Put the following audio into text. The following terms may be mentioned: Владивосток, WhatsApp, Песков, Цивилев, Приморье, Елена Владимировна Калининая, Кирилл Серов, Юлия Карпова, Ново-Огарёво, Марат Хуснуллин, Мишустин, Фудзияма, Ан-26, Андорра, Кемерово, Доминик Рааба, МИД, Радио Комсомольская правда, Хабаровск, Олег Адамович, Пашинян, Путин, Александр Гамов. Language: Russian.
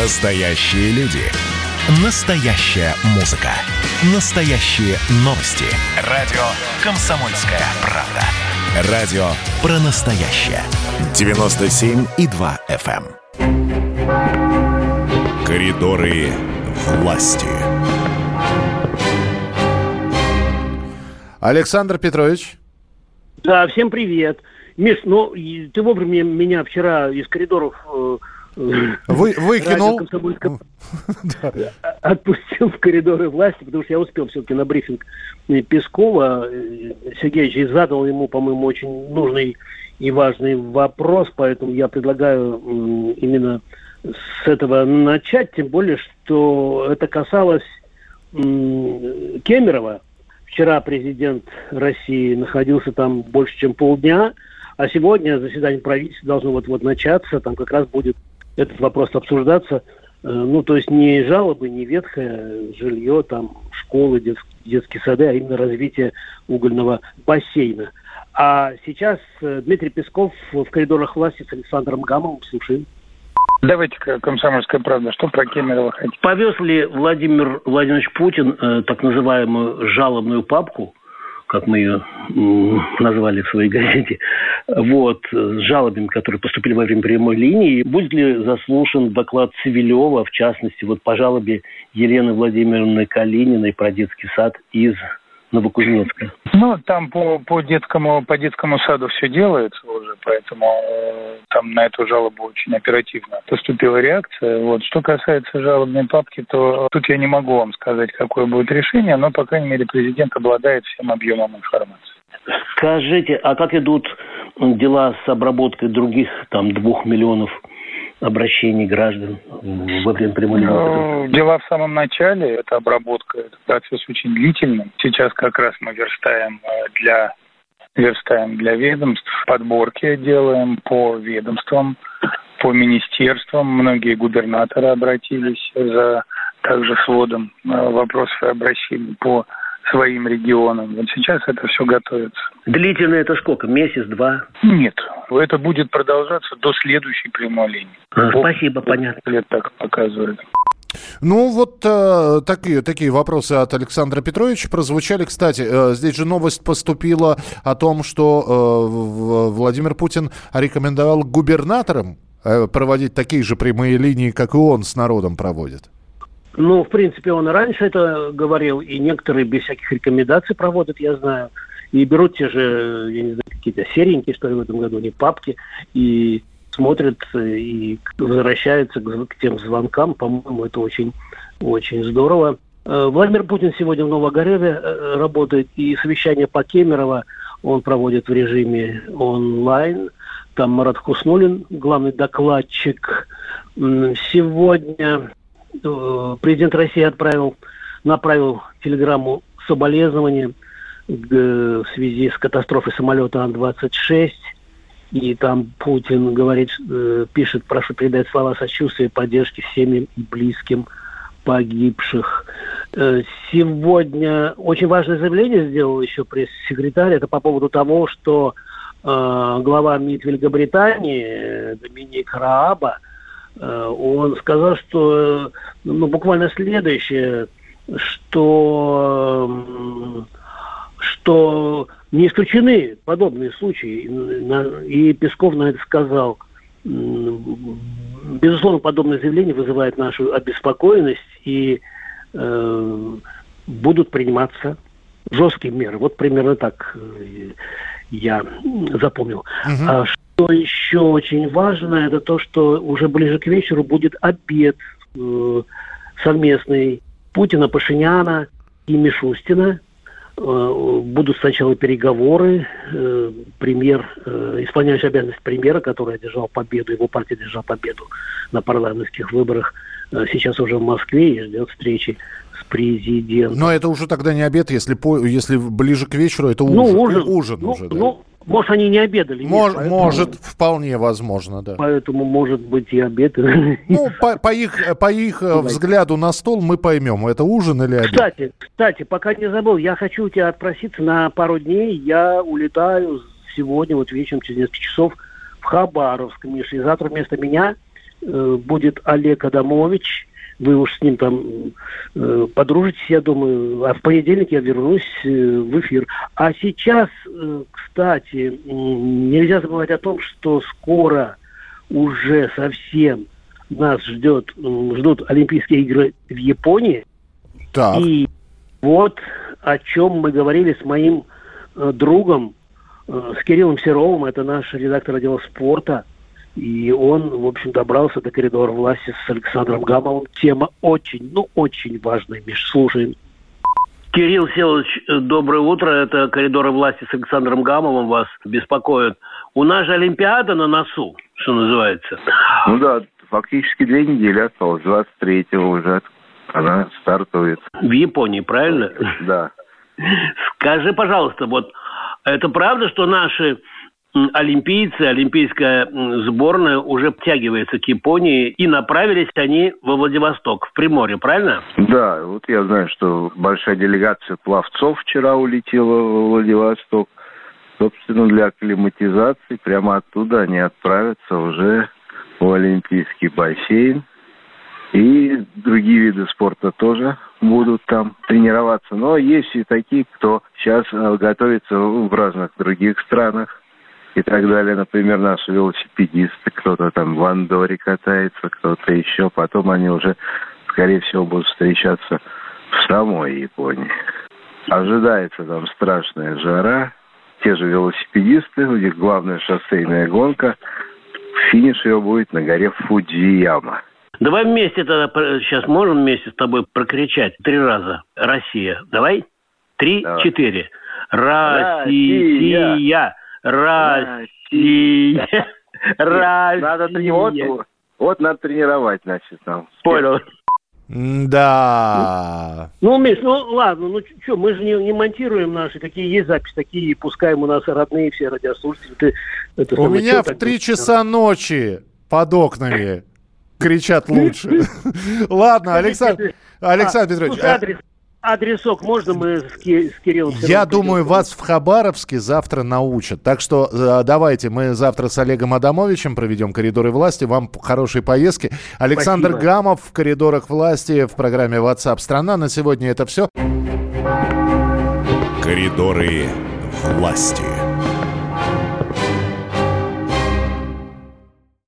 Настоящие люди. Настоящая музыка. Настоящие новости. Радио «Комсомольская правда». Радио про настоящее. 97,2 FM. Коридоры власти. Александр Петрович. Да, всем привет. Миш, ну, ты вовремя меня вчера из коридоров... Выкинул. Отпустил в коридоры власти, потому что я успел все-таки на брифинг Пескова. Сергеевич задал ему, по-моему, очень нужный и важный вопрос, поэтому я предлагаю именно с этого начать, тем более, что это касалось Кемерово. Вчера президент России находился там больше, чем полдня, а сегодня заседание правительства должно вот-вот начаться, там как раз будет этот вопрос обсуждаться, ну, то есть не жалобы, не ветхое жилье, там, школы, детские сады, а именно развитие угольного бассейна. А сейчас Дмитрий Песков в коридорах власти с Александром Гамовым. Слушаем. Давайте-ка, «Комсомольская правда», что про Кемерово хотите? Повез ли Владимир Владимирович Путин так называемую жалобную папку, как мы ее назвали в своей газете, вот, с жалобами, которые поступили во время прямой линии. Будет ли заслушан доклад Цивилева, в частности, вот по жалобе Елены Владимировны Калининой про детский сад из Новокузиновска? Ну, там по детскому саду все делается уже, поэтому там на эту жалобу очень оперативно поступила реакция. Вот. Что касается жалобной папки, то тут я не могу вам сказать, какое будет решение, но, по крайней мере, президент обладает всем объемом информации. Скажите, а как идут дела с обработкой других, там, 2 миллионов обращений граждан во время прямой линии? Ну, дела в самом начале, это обработка, это процесс очень длительный. Сейчас как раз мы верстаем для ведомств, подборки делаем по ведомствам, по министерствам. Многие губернаторы обратились за также сводом вопросов и обращений по своим регионам. Вот сейчас это все готовится. Длительно это сколько? Месяц, два? Нет. Это будет продолжаться до следующей прямой линии. Спасибо, понятно. Лет так показывает. Ну, вот такие вопросы от Александра Петровича прозвучали. Кстати, здесь же новость поступила о том, что Владимир Путин рекомендовал губернаторам проводить такие же прямые линии, как и он с народом проводит. Ну, в принципе, он и раньше это говорил, и некоторые без всяких рекомендаций проводят, я знаю, и берут те же, я не знаю, какие-то серенькие, что ли, в этом году, не папки, и смотрят, и возвращаются к тем звонкам. По-моему, это очень, очень здорово. Владимир Путин сегодня в Ново-Огарёве работает, и совещание по Кемерово он проводит в режиме онлайн. Там Марат Хуснуллин, главный докладчик. Сегодня... Президент России направил телеграмму соболезнования в связи с катастрофой самолета Ан-26. И там Путин пишет: прошу передать слова сочувствия и поддержки семьям и близким погибших. Сегодня очень важное заявление сделал еще пресс-секретарь. Это по поводу того, что глава МИД Великобритании Доминик Рааба, он сказал, что, ну, буквально следующее, что не исключены подобные случаи, и Песков на это сказал: безусловно, подобное заявление вызывает нашу обеспокоенность, и будут приниматься жесткие меры. Вот примерно так я запомнил. Uh-huh. Что еще очень важно, это то, что уже ближе к вечеру будет обед совместный Путина, Пашиняна и Мишустина. Будут сначала переговоры. Премьер, исполняющий обязанность премьера, который одержал победу, его партия одержала победу на парламентских выборах, сейчас уже в Москве и ждет встречи с президентом. Но это уже тогда не обед, если ближе к вечеру, это ужин. Ну, ужин ну, уже, да. Ну, может, они не обедали. Может, вполне возможно, да. Поэтому, может быть, и обед. Ну, по их взгляду на стол мы поймем, это ужин или обед. Кстати, пока не забыл, я хочу у тебя отпроситься на пару дней. Я улетаю сегодня, вот вечером, через несколько часов, в Хабаровск, Миша. И завтра вместо меня будет Олег Адамович. Вы уж с ним там подружитесь, я думаю. А в понедельник я вернусь в эфир. А сейчас, кстати, нельзя забывать о том, что скоро уже совсем нас ждут Олимпийские игры в Японии. Так. И вот о чем мы говорили с моим другом, с Кириллом Серовым. Это наш редактор отдела спорта. И он, в общем, добрался до коридора власти с Александром Гамовым. Тема очень важная, Миш, слушаем. Кирилл Селович, доброе утро. Это коридоры власти с Александром Гамовым вас беспокоят. У нас же Олимпиада на носу, что называется. Ну да, фактически 2 недели осталось. 23-го уже она стартует. В Японии, правильно? Да. Скажи, пожалуйста, вот это правда, что наши олимпийцы, олимпийская сборная уже подтягивается к Японии, и направились они во Владивосток, в Приморье, правильно? Да, вот я знаю, что большая делегация пловцов вчера улетела во Владивосток. Собственно, для акклиматизации прямо оттуда они отправятся уже в Олимпийский бассейн. И другие виды спорта тоже будут там тренироваться. Но есть и такие, кто сейчас готовится в разных других странах. И так далее. Например, наши велосипедисты, кто-то там в Андорре катается, кто-то еще. Потом они уже, скорее всего, будут встречаться в самой Японии. Ожидается там страшная жара. Те же велосипедисты, у них главная шоссейная гонка. Финиш ее будет на горе Фудзияма. Давай вместе тогда, сейчас можем вместе с тобой прокричать 3 раза. Россия. Давай. 3, 4. Россия. Россия! Надо тренировать. Вот надо тренировать, значит, там. Понял. Да. Ну, Миш, ладно, что, мы же не монтируем наши, какие есть записи, такие пускаем у нас родные все радиослушатели. У меня в 3 часа ночи под окнами кричат лучше. Ладно, Александр Петрович. Адресок можно мы с Кириллом? Я думаю, вас в Хабаровске завтра научат. Так что давайте мы завтра с Олегом Адамовичем проведем коридоры власти. Вам хорошей поездки. Александр Спасибо. Гамов в коридорах власти в программе WhatsApp «Страна». На сегодня это все. Коридоры власти.